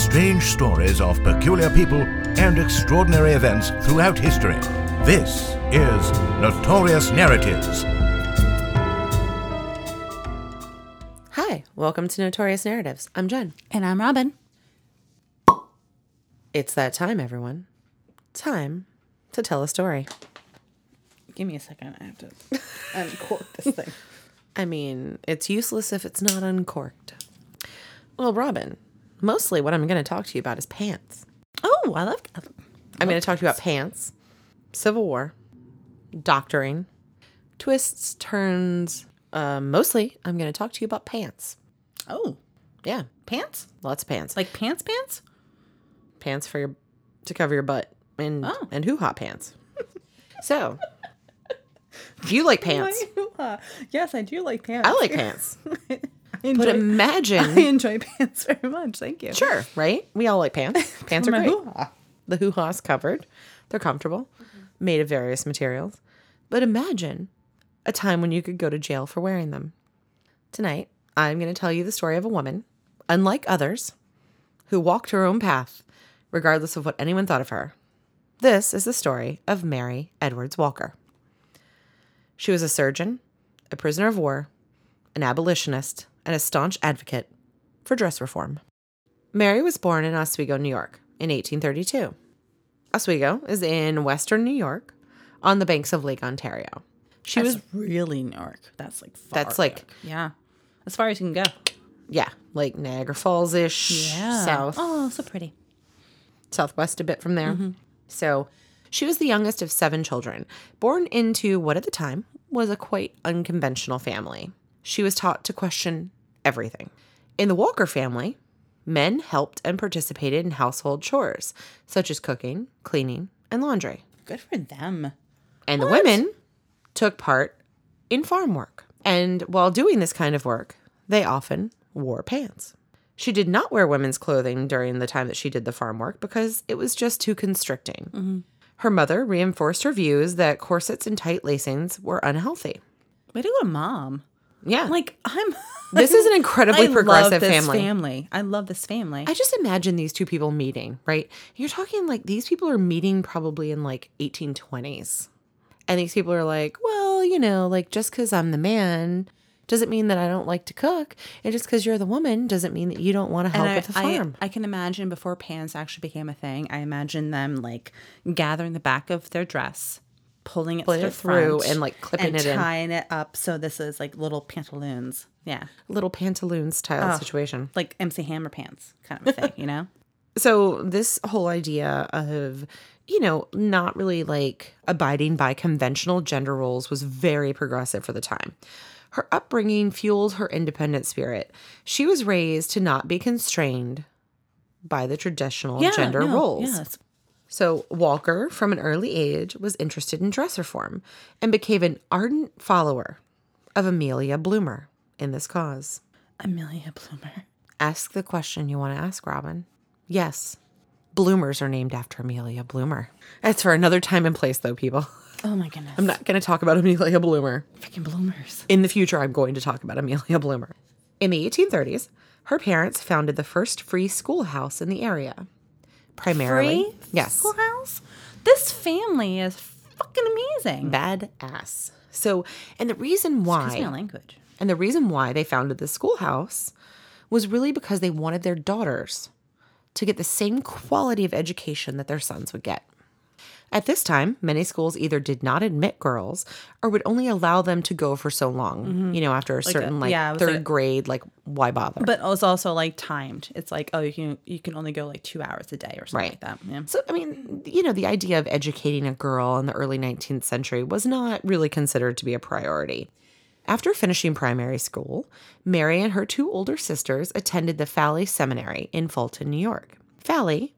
strange stories of peculiar people and extraordinary events throughout history. This is Notorious Narratives. Hi, welcome to Notorious Narratives. I'm Jen. And I'm Robin. It's that time, everyone. Time to tell a story. Give me a second. I have to uncork this thing. I mean, it's useless if it's not uncorked. Well, Robin, mostly what I'm going to talk to you about is pants. Oh, I love pants. I'm going to talk to you about pants, Civil War, doctoring, twists, turns. Mostly, I'm going to talk to you about pants. Oh. Yeah. Pants? Lots of pants. Like pants? Pants to cover your butt and hoo-ha pants. So, do you like pants? Yes, I do like pants. I like pants. I enjoy pants very much. Thank you. Sure, right? We all like pants. Pants are great. Hoo-ha. The hoo-ha's covered. They're comfortable, made of various materials. But imagine a time when you could go to jail for wearing them. Tonight, I'm going to tell you the story of a woman, unlike others, who walked her own path, regardless of what anyone thought of her. This is the story of Mary Edwards Walker. She was a surgeon, a prisoner of war, an abolitionist, and a staunch advocate for dress reform. Mary was born in Oswego, New York, in 1832. Oswego is in western New York, on the banks of Lake Ontario. That's really New York. That's like far. That's like York. Yeah, as far as you can go. Yeah, like Niagara Falls ish. Yeah. South. Oh, so pretty. Southwest a bit from there. Mm-hmm. So, she was the youngest of seven children, born into what at the time was a quite unconventional family. She was taught to question everything. In the Walker family, men helped and participated in household chores such as cooking, cleaning, and laundry. Good for them. And the women took part in farm work. And while doing this kind of work, they often wore pants. She did not wear women's clothing during the time that she did the farm work because it was just too constricting. Mm-hmm. Her mother reinforced her views that corsets and tight lacings were unhealthy. Way to go, Mom. Yeah. This is an incredibly progressive family. I love this family. I just imagine these two people meeting, right? You're talking like these people are meeting probably in like 1820s. And these people are like, well, you know, like just because I'm the man doesn't mean that I don't like to cook. And just because you're the woman doesn't mean that you don't want to help with the farm. I can imagine before pants actually became a thing, I imagine them like gathering the back of their dress, pulling it through and like clipping it in. And tying it up. So this is like little pantaloons. Yeah. Little pantaloons style situation. Like MC Hammer pants kind of a thing, you know? So this whole idea of, you know, not really like abiding by conventional gender roles was very progressive for the time. Her upbringing fueled her independent spirit. She was raised to not be constrained by the traditional gender roles. Yes. So Walker, from an early age, was interested in dress reform and became an ardent follower of Amelia Bloomer in this cause. Amelia Bloomer. Ask the question you want to ask, Robin. Yes, bloomers are named after Amelia Bloomer. That's for another time and place, though, people. Oh, my goodness. I'm not going to talk about Amelia Bloomer. Freaking bloomers. In the future, I'm going to talk about Amelia Bloomer. In the 1830s, her parents founded the first free schoolhouse in the area. Primarily. Free schoolhouse? This family is fucking amazing. Badass. So, and the reason why... Excuse my language. And the reason why they founded this schoolhouse was really because they wanted their daughters to get the same quality of education that their sons would get. At this time, many schools either did not admit girls or would only allow them to go for so long, you know, after a certain third grade, like why bother? But it's also like timed. It's like, oh, you can only go like 2 hours a day or something like that. Yeah. So, I mean, you know, the idea of educating a girl in the early 19th century was not really considered to be a priority. After finishing primary school, Mary and her two older sisters attended the Falley Seminary in Fulton, New York. Falley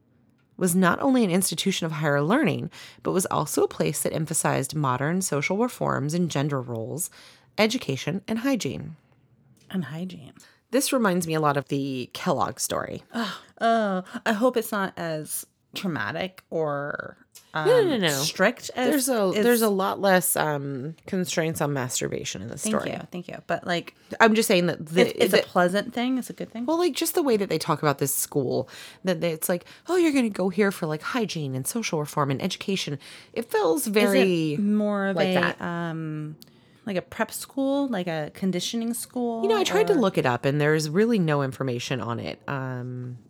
was not only an institution of higher learning, but was also a place that emphasized modern social reforms in gender roles, education, and hygiene. This reminds me a lot of the Kellogg story. Oh, I hope it's not as traumatic or strict. As there's a lot less constraints on masturbation in this story. Thank you. But like, I'm just saying that it's a pleasant thing. It's a good thing. Well, like just the way that they talk about this school, it's like, oh, you're going to go here for like hygiene and social reform and education. It feels very more of like that. Like a prep school, like a conditioning school. You know, I tried to look it up, and there's really no information on it.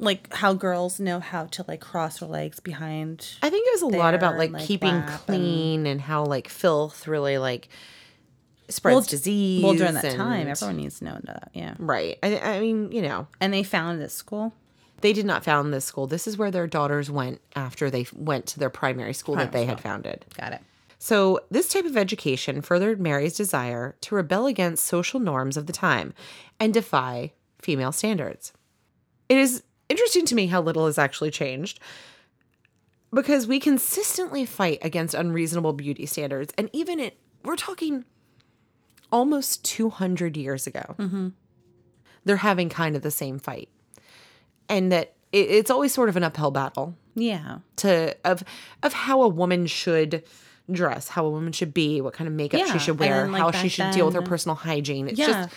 Like how girls know how to like cross their legs behind. I think it was a lot about like keeping clean and how like filth really like spreads disease. Well, during that time, everyone needs to know that. Yeah, right. I mean, you know, and they found this school. They did not found this school. This is where their daughters went after they went to their primary school that they had founded. Got it. So this type of education furthered Mary's desire to rebel against social norms of the time and defy female standards. It is interesting to me how little has actually changed, because we consistently fight against unreasonable beauty standards. And even we're talking almost 200 years ago. Mm-hmm. They're having kind of the same fight. And that it's always sort of an uphill battle. Yeah. Of how a woman should dress, how a woman should be, what kind of makeup she should wear, how she should deal with her personal hygiene. It's just,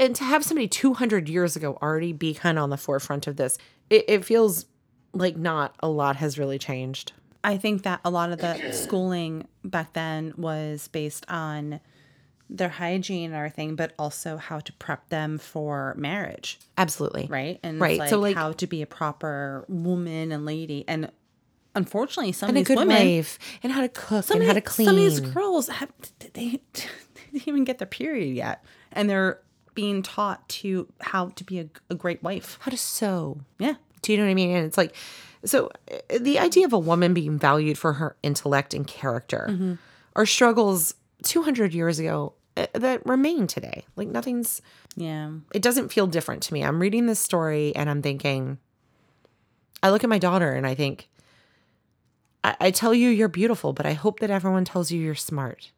and to have somebody 200 years ago already be kind of on the forefront of this, it feels like not a lot has really changed. I think that a lot of the schooling back then was based on their hygiene and everything, but also how to prep them for marriage. Absolutely. Right? And right. Like, so like how to be a proper woman and lady, and unfortunately, some of these women and how to cook and how to clean. Some of these girls they didn't even get their period yet, and they're being taught how to be a great wife, how to sew. Yeah, do you know what I mean? And it's like, so the idea of a woman being valued for her intellect and character are struggles 200 years ago that remain today. Like nothing's. Yeah, it doesn't feel different to me. I'm reading this story and I'm thinking. I look at my daughter and I think. I tell you you're beautiful, but I hope that everyone tells you you're smart.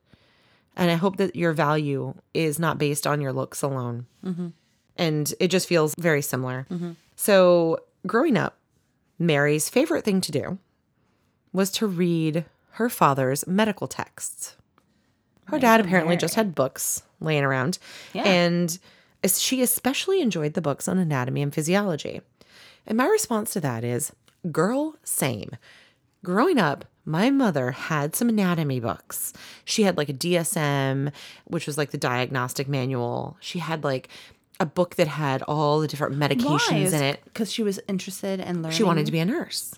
And I hope that your value is not based on your looks alone. Mm-hmm. And it just feels very similar. Mm-hmm. So growing up, Mary's favorite thing to do was to read her father's medical texts. Her dad apparently just had books laying around. Yeah. And she especially enjoyed the books on anatomy and physiology. And my response to that is, girl, same. Growing up, my mother had some anatomy books. She had like a DSM, which was like the diagnostic manual. She had like a book that had all the different medications in it. Because she was interested in learning. She wanted to be a nurse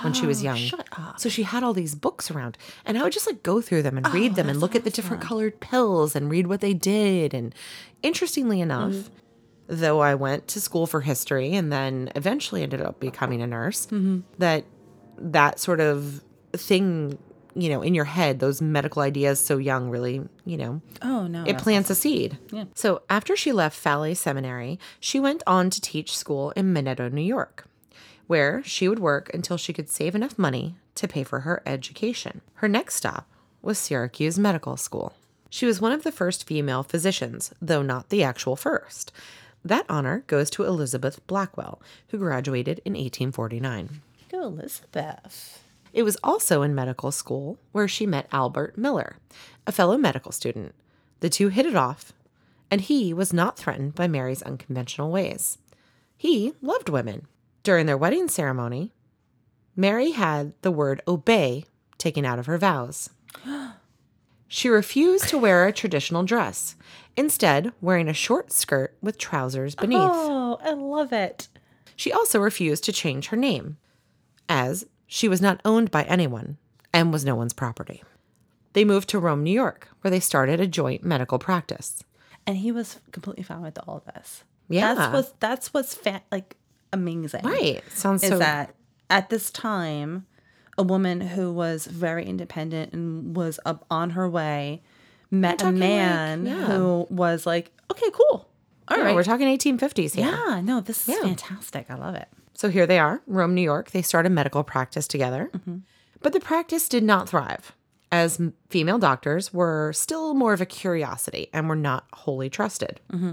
when she was young. Shut up. So she had all these books around. And I would just like go through them and read them and look at the different colored pills and read what they did. And interestingly enough, though I went to school for history and then eventually ended up becoming a nurse, that sort of thing, you know, in your head, those medical ideas so young really, you know. Oh, no. It plants a seed. Yeah. So after she left Falley Seminary, she went on to teach school in Minetto, New York, where she would work until she could save enough money to pay for her education. Her next stop was Syracuse Medical School. She was one of the first female physicians, though not the actual first. That honor goes to Elizabeth Blackwell, who graduated in 1849. Go Elizabeth. It was also in medical school where she met Albert Miller, a fellow medical student. The two hit it off, and he was not threatened by Mary's unconventional ways. He loved women. During their wedding ceremony, Mary had the word obey taken out of her vows. She refused to wear a traditional dress, instead wearing a short skirt with trousers beneath. Oh, I love it. She also refused to change her name, as she was not owned by anyone and was no one's property. They moved to Rome, New York, where they started a joint medical practice. And he was completely fine with all of this. Yeah. That's what's amazing. Right. Is that at this time, a woman who was very independent and was up on her way met a man who was like, okay, cool. All right. We're talking 1850s here. Yeah. No, this is fantastic. I love it. So here they are, Rome, New York. They started medical practice together. Mm-hmm. But the practice did not thrive, as female doctors were still more of a curiosity and were not wholly trusted. Mm-hmm.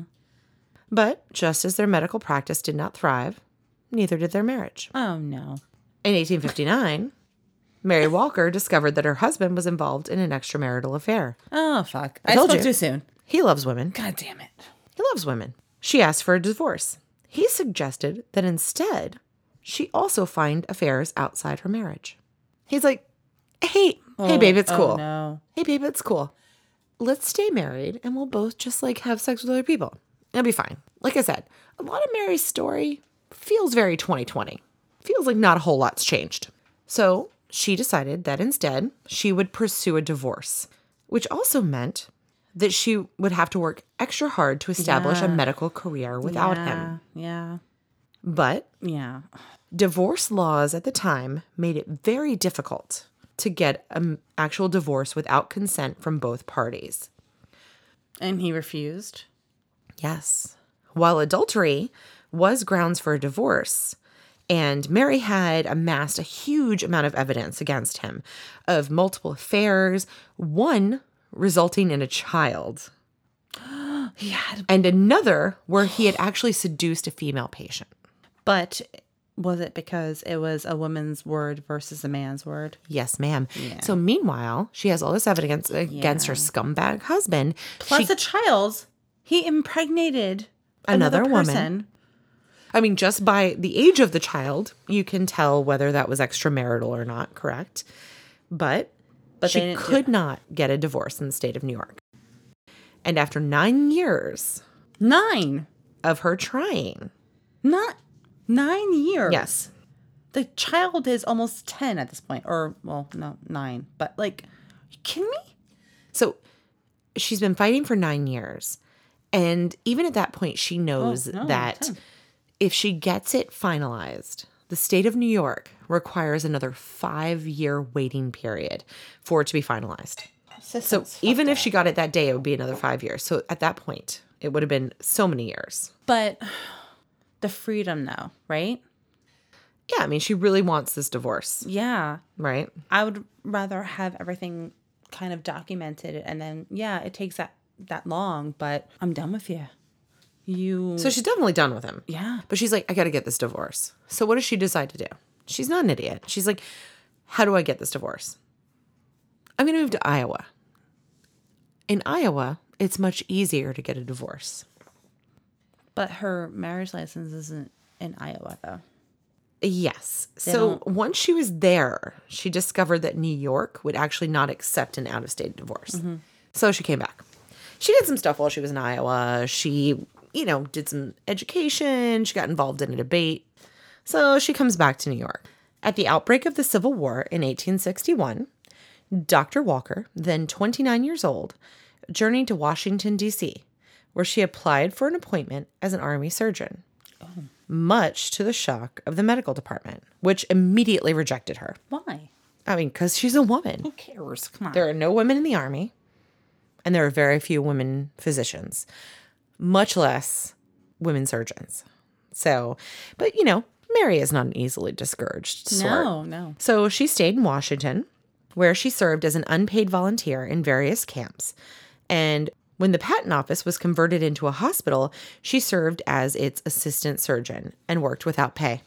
But just as their medical practice did not thrive, neither did their marriage. Oh, no. In 1859, Mary Walker discovered that her husband was involved in an extramarital affair. Oh, fuck. I spoke too soon. He loves women. God damn it. He loves women. She asked for a divorce. He suggested that instead, she also find affairs outside her marriage. He's like, hey, babe, it's cool. Oh, no. Hey, babe, it's cool. Let's stay married and we'll both just like have sex with other people. It'll be fine. Like I said, a lot of Mary's story feels very 2020. Feels like not a whole lot's changed. So she decided that instead she would pursue a divorce, which also meant that she would have to work extra hard to establish a medical career without him. Yeah. But divorce laws at the time made it very difficult to get an actual divorce without consent from both parties. And he refused? Yes. While adultery was grounds for a divorce, and Mary had amassed a huge amount of evidence against him of multiple affairs, one resulting in a child. And another where he had actually seduced a female patient. But was it because it was a woman's word versus a man's word? Yes, ma'am. Yeah. So meanwhile, she has all this evidence against her scumbag husband. Plus a child. He impregnated another woman. I mean, just by the age of the child, you can tell whether that was extramarital or not, correct? But she could not get a divorce in the state of New York. And after 9 years. Of her trying. 9 years? Yes. The child is almost 10 at this point. Or, well, no, 9. But, like, are you kidding me? So she's been fighting for 9 years. And even at that point, she knows that 10. If she gets it finalized, the state of New York requires another 5-year waiting period for it to be finalized. So even if she got it that day, it would be another 5 years. So at that point, it would have been so many years. But the freedom, though, right? Yeah, I mean, she really wants this divorce. Yeah. Right? I would rather have everything kind of documented. And then, yeah, it takes that long, but I'm done with you. So she's definitely done with him. Yeah. But she's like, I got to get this divorce. So what does she decide to do? She's not an idiot. She's like, how do I get this divorce? I'm going to move to Iowa. In Iowa, it's much easier to get a divorce. But her marriage license isn't in Iowa, though. Yes. So once she was there, she discovered that New York would actually not accept an out-of-state divorce. Mm-hmm. So she came back. She did some stuff while she was in Iowa. She, did some education. She got involved in a debate. So she comes back to New York. At the outbreak of the Civil War in 1861, Dr. Walker, then 29 years old, journeyed to Washington, D.C., where she applied for an appointment as an Army surgeon, much to the shock of the medical department, which immediately rejected her. Why? I mean, because she's a woman. Who cares? Come on. There are no women in the Army, and there are very few women physicians, much less women surgeons. So, but, Mary is not an easily discouraged sort. No. So she stayed in Washington, where she served as an unpaid volunteer in various camps. And when the patent office was converted into a hospital, she served as its assistant surgeon and worked without pay.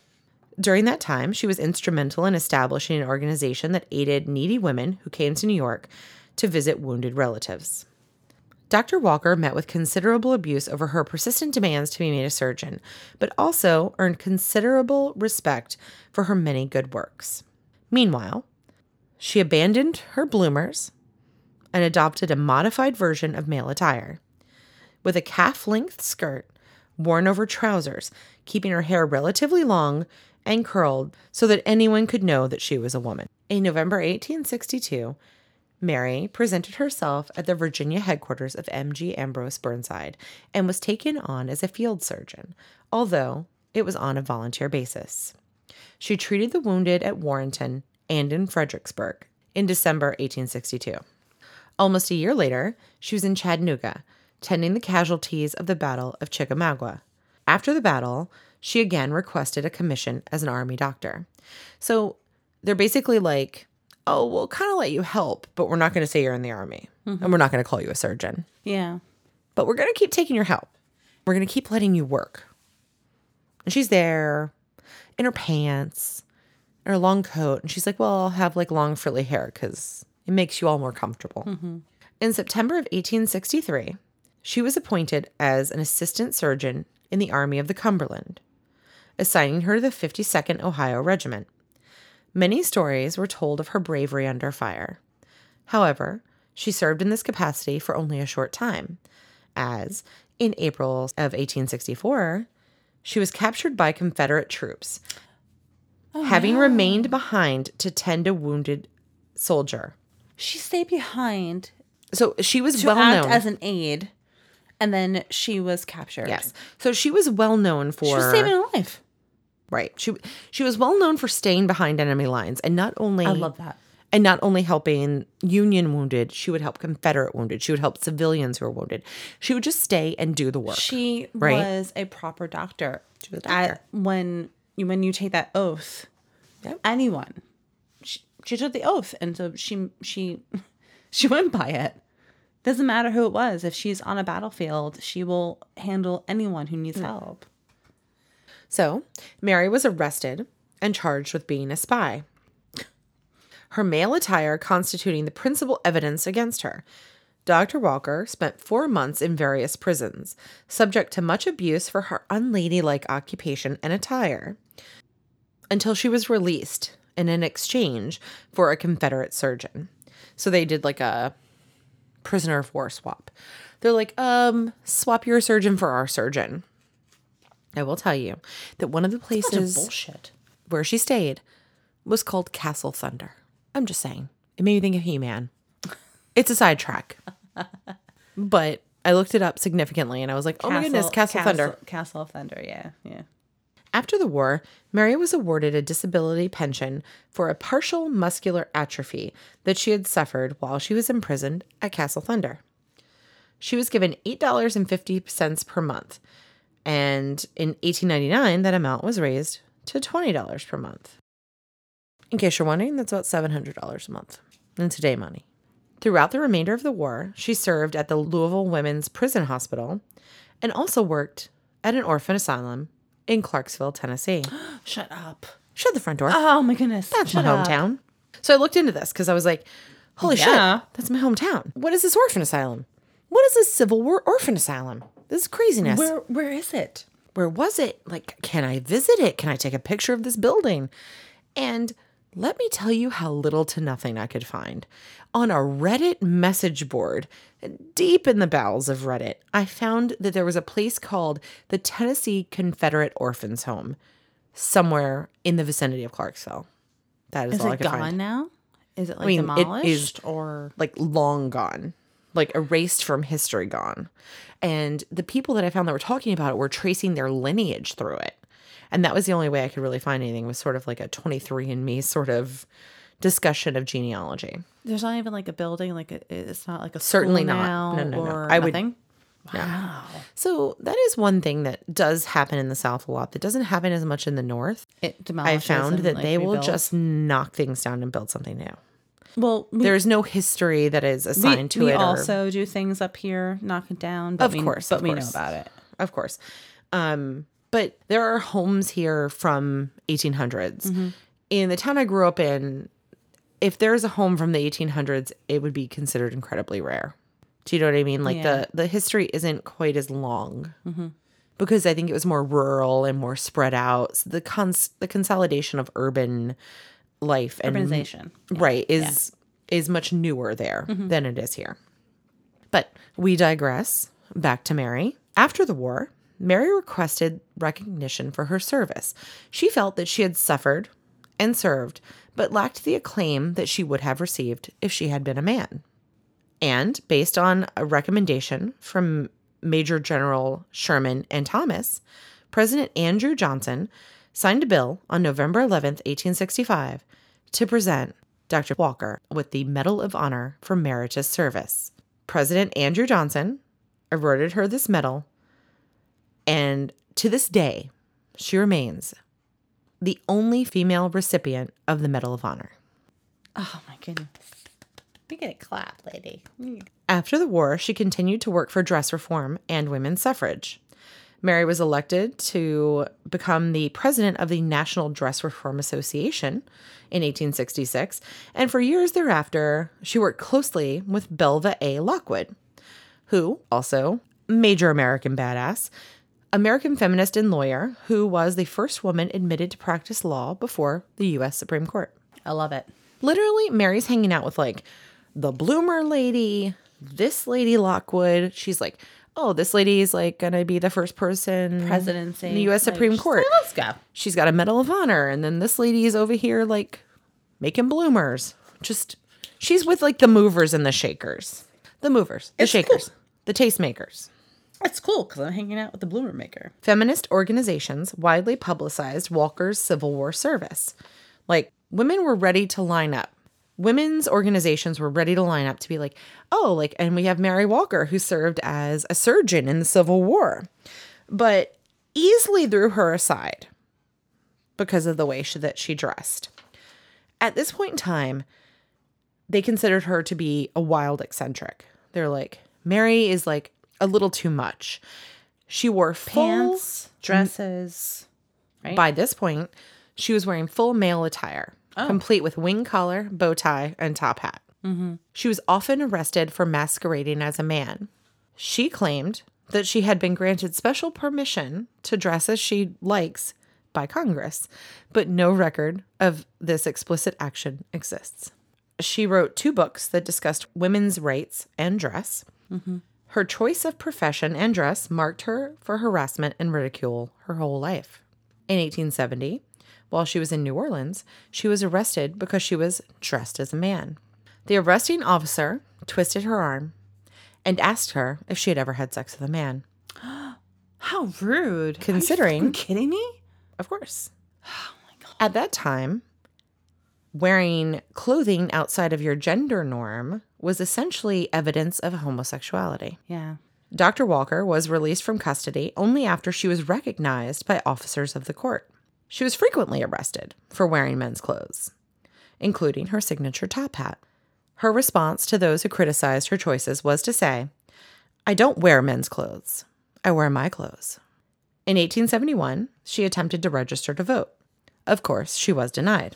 During that time, she was instrumental in establishing an organization that aided needy women who came to New York to visit wounded relatives. Dr. Walker met with considerable abuse over her persistent demands to be made a surgeon, but also earned considerable respect for her many good works. Meanwhile, she abandoned her bloomers and adopted a modified version of male attire, with a calf-length skirt worn over trousers, keeping her hair relatively long and curled so that anyone could know that she was a woman. In November 1862, Mary presented herself at the Virginia headquarters of M.G. Ambrose Burnside and was taken on as a field surgeon, although it was on a volunteer basis. She treated the wounded at Warrenton and in Fredericksburg in December 1862. Almost a year later, she was in Chattanooga, tending the casualties of the Battle of Chickamauga. After the battle, she again requested a commission as an Army doctor. So they're basically like, oh, we'll kind of let you help, but we're not going to say you're in the Army. Mm-hmm. And we're not going to call you a surgeon. Yeah. But we're going to keep taking your help. We're going to keep letting you work. And she's there in her pants, or a long coat. And she's like, well, I'll have like long frilly hair because it makes you all more comfortable. Mm-hmm. In September of 1863, she was appointed as an assistant surgeon in the Army of the Cumberland, assigning her to the 52nd Ohio Regiment. Many stories were told of her bravery under fire. However, she served in this capacity for only a short time, as in April of 1864, she was captured by Confederate troops, remained behind to tend a wounded soldier. She stayed behind. So she was well known. To act as an aide, and then she was captured. Yes. So she was well known for... She was saving a life. Right. She was well known for staying behind enemy lines, and not only... I love that. And not only helping Union wounded, she would help Confederate wounded. She would help civilians who were wounded. She would just stay and do the work. She was a proper doctor. She was a doctor. When you take that oath, yep. Anyone, she took the oath, and so she went by it. Doesn't matter who it was. If she's on a battlefield, she will handle anyone who needs help. So Mary was arrested and charged with being a spy. Her male attire constituting the principal evidence against her. Dr. Walker spent 4 months in various prisons, subject to much abuse for her unladylike occupation and attire, until she was released in an exchange for a Confederate surgeon. So they did like a prisoner of war swap. They're like, swap your surgeon for our surgeon. I will tell you that one of the places where she stayed was called Castle Thunder. I'm just saying. It made me think of He-Man. It's a sidetrack. But I looked it up significantly and I was like, oh my goodness, Castle Thunder. Castle Thunder, yeah. After the war, Mary was awarded a disability pension for a partial muscular atrophy that she had suffered while she was imprisoned at Castle Thunder. She was given $8.50 per month. And in 1899, that amount was raised to $20 per month. In case you're wondering, that's about $700 a month in today money. Throughout the remainder of the war, she served at the Louisville Women's Prison Hospital and also worked at an orphan asylum in Clarksville, Tennessee. Shut up. Shut the front door. Oh, my goodness. That's my hometown. So I looked into this because I was like, holy shit, that's my hometown. What is this orphan asylum? What is this Civil War orphan asylum? This is craziness. Where is it? Where was it? Like, can I visit it? Can I take a picture of this building? And... let me tell you how little to nothing I could find. On a Reddit message board, deep in the bowels of Reddit, I found that there was a place called the Tennessee Confederate Orphans Home, somewhere in the vicinity of Clarksville. That is all I could find. Is it gone now? Is it demolished? It is long gone, erased from history gone. And the people that I found that were talking about it were tracing their lineage through it. And that was the only way I could really find anything, was sort of like a 23andMe sort of discussion of genealogy. There's not even a building, it's not like a school. Certainly not. No. Wow. No. So that is one thing that does happen in the South a lot that doesn't happen as much in the North. It demolishes. I found that they will just knock things down and build something new. Well, there's no history that is assigned to it. We also do things up here, knock it down. But of course, we know about it. Of course. But there are homes here from 1800s. Mm-hmm. In the town I grew up in, if there's a home from the 1800s, it would be considered incredibly rare. Do you know what I mean? The history isn't quite as long, mm-hmm. because I think it was more rural and more spread out. So the consolidation of urban life and urbanization, is much newer there, mm-hmm. than it is here. But we digress. Back to Mary. After the war, Mary requested recognition for her service. She felt that she had suffered and served, but lacked the acclaim that she would have received if she had been a man. And based on a recommendation from Major General Sherman and Thomas, President Andrew Johnson signed a bill on November 11th, 1865, to present Dr. Walker with the Medal of Honor for Meritorious Service. President Andrew Johnson awarded her this medal, and to this day, she remains the only female recipient of the Medal of Honor. Oh, my goodness. We get a clap, lady. After the war, she continued to work for dress reform and women's suffrage. Mary was elected to become the president of the National Dress Reform Association in 1866, and for years thereafter, she worked closely with Belva A. Lockwood, who, also major American badass, American feminist and lawyer, who was the first woman admitted to practice law before the U.S. Supreme Court. I love it. Literally, Mary's hanging out with, like, the Bloomer lady, this lady Lockwood. She's like, oh, this lady is, like, going to be the first person presidency in the U.S. Supreme Court. Like, let's go. She's got a Medal of Honor. And then this lady is over here, like, making bloomers. Just, she's with, like, the movers and the shakers. The movers, the shakers, the tastemakers. That's cool, because I'm hanging out with the bloomer maker. Feminist organizations widely publicized Walker's Civil War service. Like, women were ready to line up. Women's organizations were ready to line up to be like, oh, like, and we have Mary Walker, who served as a surgeon in the Civil War, but easily threw her aside because of the way that she dressed. At this point in time, they considered her to be a wild eccentric. They're like, Mary is, like, a little too much. She wore pants, dresses. Right? By this point, she was wearing full male attire. Oh. Complete with wing collar, bow tie, and top hat. Mm-hmm. She was often arrested for masquerading as a man. She claimed that she had been granted special permission to dress as she likes by Congress, but no record of this explicit action exists. She wrote 2 books that discussed women's rights and dress. Mm-hmm. Her choice of profession and dress marked her for harassment and ridicule her whole life. In 1870... while she was in New Orleans, she was arrested because she was dressed as a man. The arresting officer twisted her arm and asked her if she had ever had sex with a man. How rude. Considering. Are you kidding me? Of course. Oh my God. At that time, wearing clothing outside of your gender norm was essentially evidence of homosexuality. Yeah. Dr. Walker was released from custody only after she was recognized by officers of the court. She was frequently arrested for wearing men's clothes, including her signature top hat. Her response to those who criticized her choices was to say, "I don't wear men's clothes. I wear my clothes." In 1871, she attempted to register to vote. Of course, she was denied.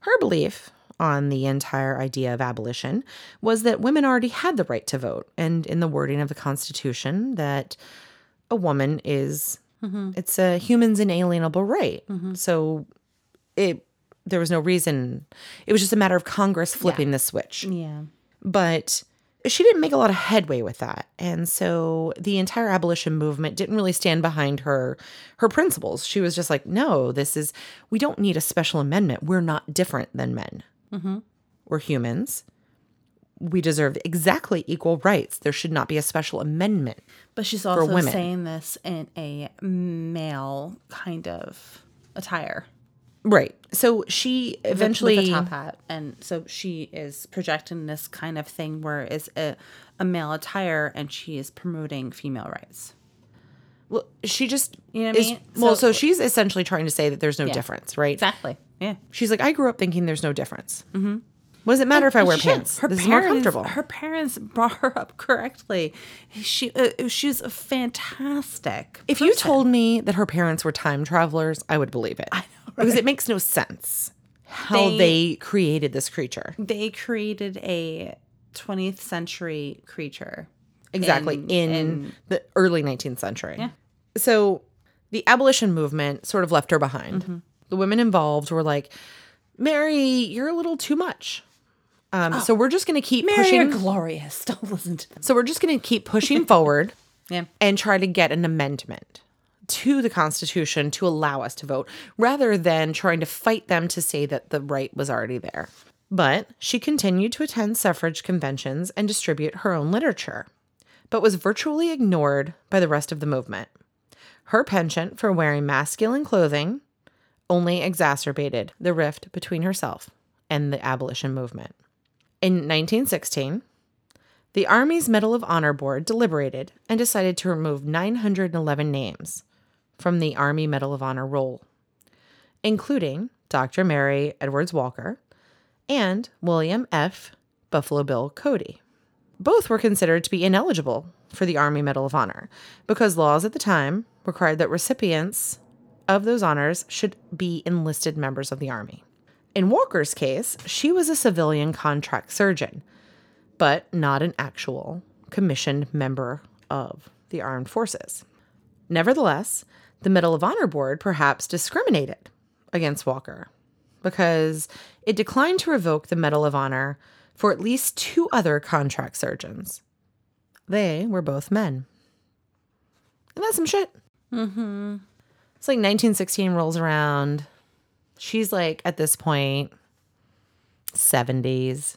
Her belief on the entire idea of abolition was that women already had the right to vote, and in the wording of the Constitution, that a woman is... Mm-hmm. It's a human's inalienable right. Mm-hmm. So there was no reason. It was just a matter of Congress flipping the switch. Yeah. But she didn't make a lot of headway with that. And so the entire abolition movement didn't really stand behind her principles. She was just like, no, we don't need a special amendment. We're not different than men. Mm-hmm. We're humans. We deserve exactly equal rights. There should not be a special amendment. But she's also saying this in a male kind of attire. Right. So she eventually... with a top hat. And so she is projecting this kind of thing where it's a male attire, and she is promoting female rights. Well, she just... You know what I mean? Well, so she's essentially trying to say that there's no difference, right? Exactly. Yeah. She's like, I grew up thinking there's no difference. Mm-hmm. What does it matter if I wear pants? This is more comfortable. Her parents brought her up correctly. She's a fantastic person. If you told me that her parents were time travelers, I would believe it. I know, right? Because it makes no sense how they created this creature. They created a 20th century creature. Exactly. In the early 19th century. Yeah. So the abolition movement sort of left her behind. Mm-hmm. The women involved were like, Mary, you're a little too much. So we're just going to keep pushing. Mary, you're glorious. Don't listen to them. So we're just going to keep pushing forward and try to get an amendment to the Constitution to allow us to vote, rather than trying to fight them to say that the right was already there. But she continued to attend suffrage conventions and distribute her own literature, but was virtually ignored by the rest of the movement. Her penchant for wearing masculine clothing only exacerbated the rift between herself and the abolition movement. In 1916, the Army's Medal of Honor Board deliberated and decided to remove 911 names from the Army Medal of Honor roll, including Dr. Mary Edwards Walker and William F. Buffalo Bill Cody. Both were considered to be ineligible for the Army Medal of Honor because laws at the time required that recipients of those honors should be enlisted members of the Army. In Walker's case, she was a civilian contract surgeon, but not an actual commissioned member of the armed forces. Nevertheless, the Medal of Honor Board perhaps discriminated against Walker because it declined to revoke the Medal of Honor for at least two other contract surgeons. They were both men. And that's some shit. Mm-hmm. It's like 1916 rolls around. She's like, at this point, 70s,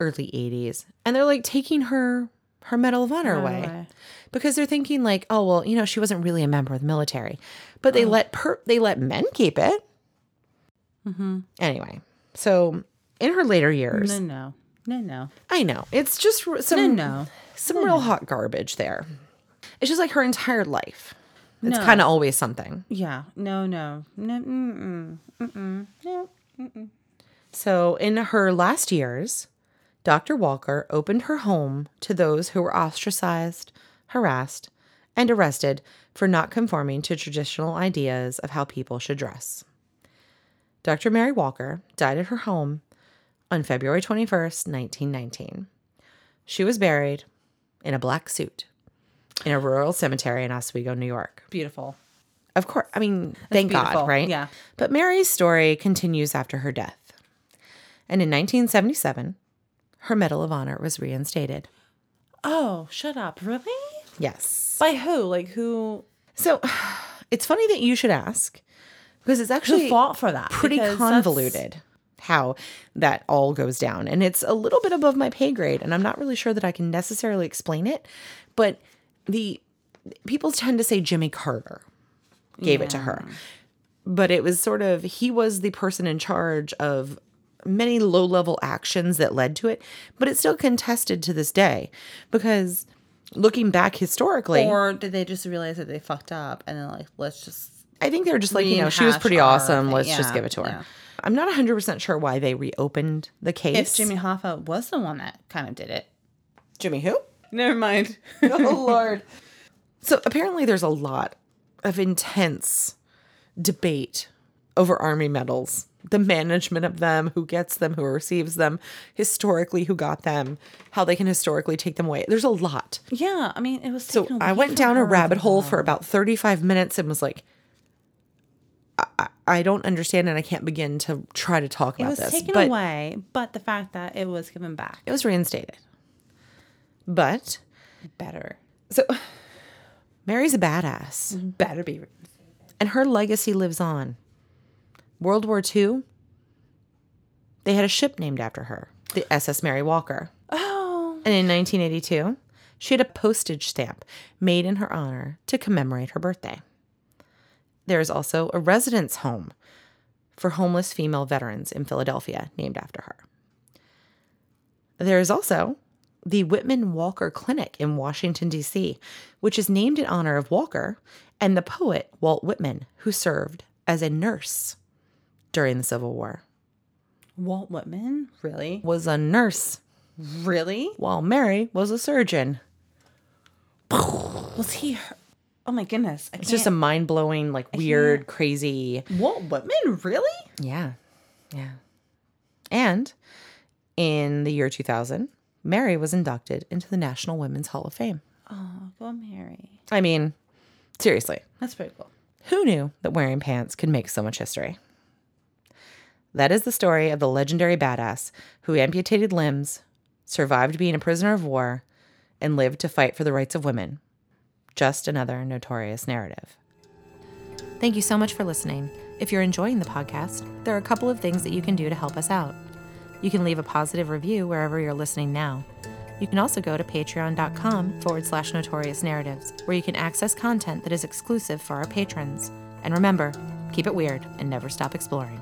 early 80s. And they're like taking her Medal of Honor away. Because they're thinking like, oh, well, you know, she wasn't really a member of the military. But they let men keep it. Mm-hmm. Anyway, so in her later years. No. I know. It's just some real hot garbage there. It's just like her entire life. It's kind of always something. Yeah. No. No. So in her last years, Dr. Walker opened her home to those who were ostracized, harassed, and arrested for not conforming to traditional ideas of how people should dress. Dr. Mary Walker died at her home on February 21st, 1919. She was buried in a black suit in a rural cemetery in Oswego, New York. Beautiful. Of course. I mean, thank God, right? Yeah. But Mary's story continues after her death. And in 1977, her Medal of Honor was reinstated. Oh, shut up. Really? Yes. By who? Like who? So it's funny that you should ask. Because it's actually fought for that. Pretty convoluted how that all goes down. And it's a little bit above my pay grade. And I'm not really sure that I can necessarily explain it. But the people tend to say Jimmy Carter gave it to her. But it was sort of, he was the person in charge of many low-level actions that led to it. But it's still contested to this day. Because looking back historically. Or did they just realize that they fucked up and then like, let's just. I think they were just like, you know, she was pretty awesome. Let's just give it to her. Yeah. I'm not 100% sure why they reopened the case. If Jimmy Hoffa was the one that kind of did it. Jimmy who? Never mind. Oh, Lord. So apparently there's a lot of intense debate over Army medals. The management of them, who gets them, who receives them, historically who got them, how they can historically take them away. There's a lot. Yeah. I mean, it was so I went down a rabbit hole for about 35 minutes and was like, I don't understand and I can't begin to try to talk about this. It was taken away, but the fact that it was given back. It was reinstated. But. Better. So, Mary's a badass. Better be. And her legacy lives on. World War II, they had a ship named after her, the SS Mary Walker. Oh. And in 1982, she had a postage stamp made in her honor to commemorate her birthday. There is also a residence home for homeless female veterans in Philadelphia named after her. There is also the Whitman Walker Clinic in Washington, D.C., which is named in honor of Walker and the poet Walt Whitman, who served as a nurse during the Civil War. Walt Whitman? Really? Was a nurse. Really? While Mary was a surgeon. Was he... Oh, my goodness. It's just a mind-blowing, like, weird, crazy... Walt Whitman? Really? Yeah. Yeah. And in the year 2000, Mary was inducted into the National Women's Hall of Fame. Oh, go Mary. I mean, seriously. That's pretty cool. Who knew that wearing pants could make so much history? That is the story of the legendary badass who amputated limbs, survived being a prisoner of war, and lived to fight for the rights of women. Just another notorious narrative. Thank you so much for listening. If you're enjoying the podcast, there are a couple of things that you can do to help us out. You can leave a positive review wherever you're listening now. You can also go to patreon.com/notoriousnarratives, where you can access content that is exclusive for our patrons. And remember, keep it weird and never stop exploring.